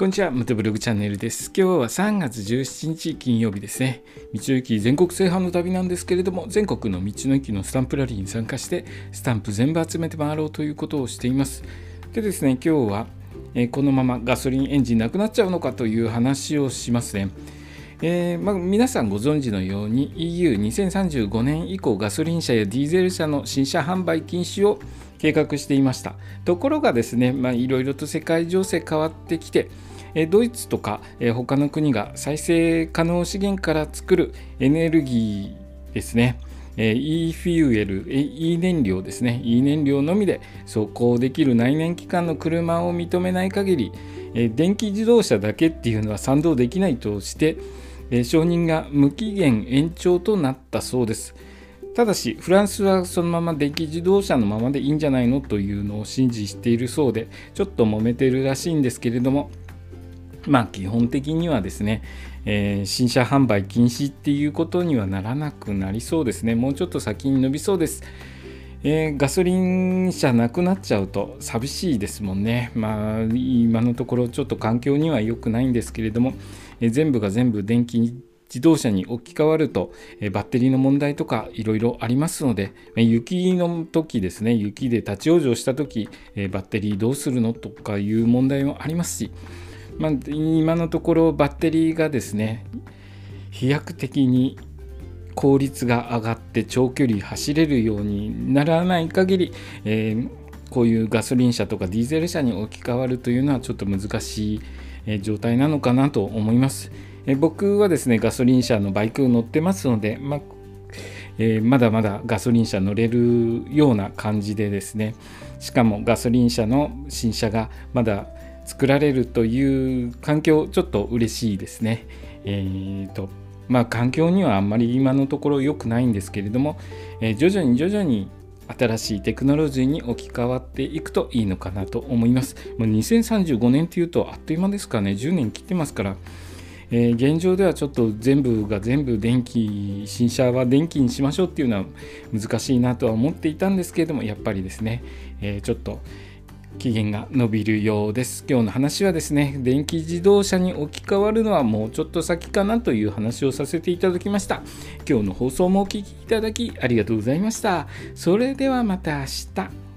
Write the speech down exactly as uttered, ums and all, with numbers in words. こんにちは、ムトブログチャンネルです。今日はさんがつじゅうしちにち金曜日ですね。道の駅全国制覇の旅なんですけれども、全国の道の駅のスタンプラリーに参加して、スタンプ全部集めて回ろうということをしています。でですね、今日は、えー、このままガソリンエンジンなくなっちゃうのかという話をしますね。えーまあ、皆さんご存知のように イーユーにせんさんじゅうごねん以降ガソリン車やディーゼル車の新車販売禁止を計画していました。ところがですね、まあ、いろいろと世界情勢変わってきて、ドイツとか他の国が再生可能資源から作るエネルギーですね、e フューエル、e 燃料ですね、e 燃料のみで走行できる内燃機関の車を認めない限り、電気自動車だけっていうのは賛同できないとして、承認が無期限延長となったそうです。ただしフランスはそのまま電気自動車のままでいいんじゃないのというのを信じしているそうで、ちょっと揉めているらしいんですけれども、まあ基本的にはですね、えー、新車販売禁止っていうことにはならなくなりそうですね。もうちょっと先に伸びそうです。えー、ガソリン車なくなっちゃうと寂しいですもんね。まあ今のところちょっと環境には良くないんですけれども、えー、全部が全部電気に自動車に置き換わるとバッテリーの問題とかいろいろありますので、雪の時ですね、雪で立ち往生した時バッテリーどうするのとかいう問題もありますし、まあ、今のところバッテリーがですね飛躍的に効率が上がって長距離走れるようにならない限り、えー、こういうガソリン車とかディーゼル車に置き換わるというのはちょっと難しい状態なのかなと思います。僕はですねガソリン車のバイク乗ってますので、ま、えー、まだまだガソリン車乗れるような感じでですね、しかもガソリン車の新車がまだ作られるという環境、ちょっと嬉しいですね。えーとまあ、環境にはあんまり今のところ良くないんですけれども、えー、徐々に徐々に新しいテクノロジーに置き換わっていくといいのかなと思います。もうにせんさんじゅうごねんというとあっという間ですかね。じゅうねん切ってますから、えー、現状ではちょっと全部が全部電気、新車は電気にしましょうっていうのは難しいなとは思っていたんですけれども、やっぱりですね、えー、ちょっと期限が伸びるようです。今日の話はですね、電気自動車に置き換わるのはもうちょっと先かなという話をさせていただきました。今日の放送もお聞きいただきありがとうございました。それではまた明日。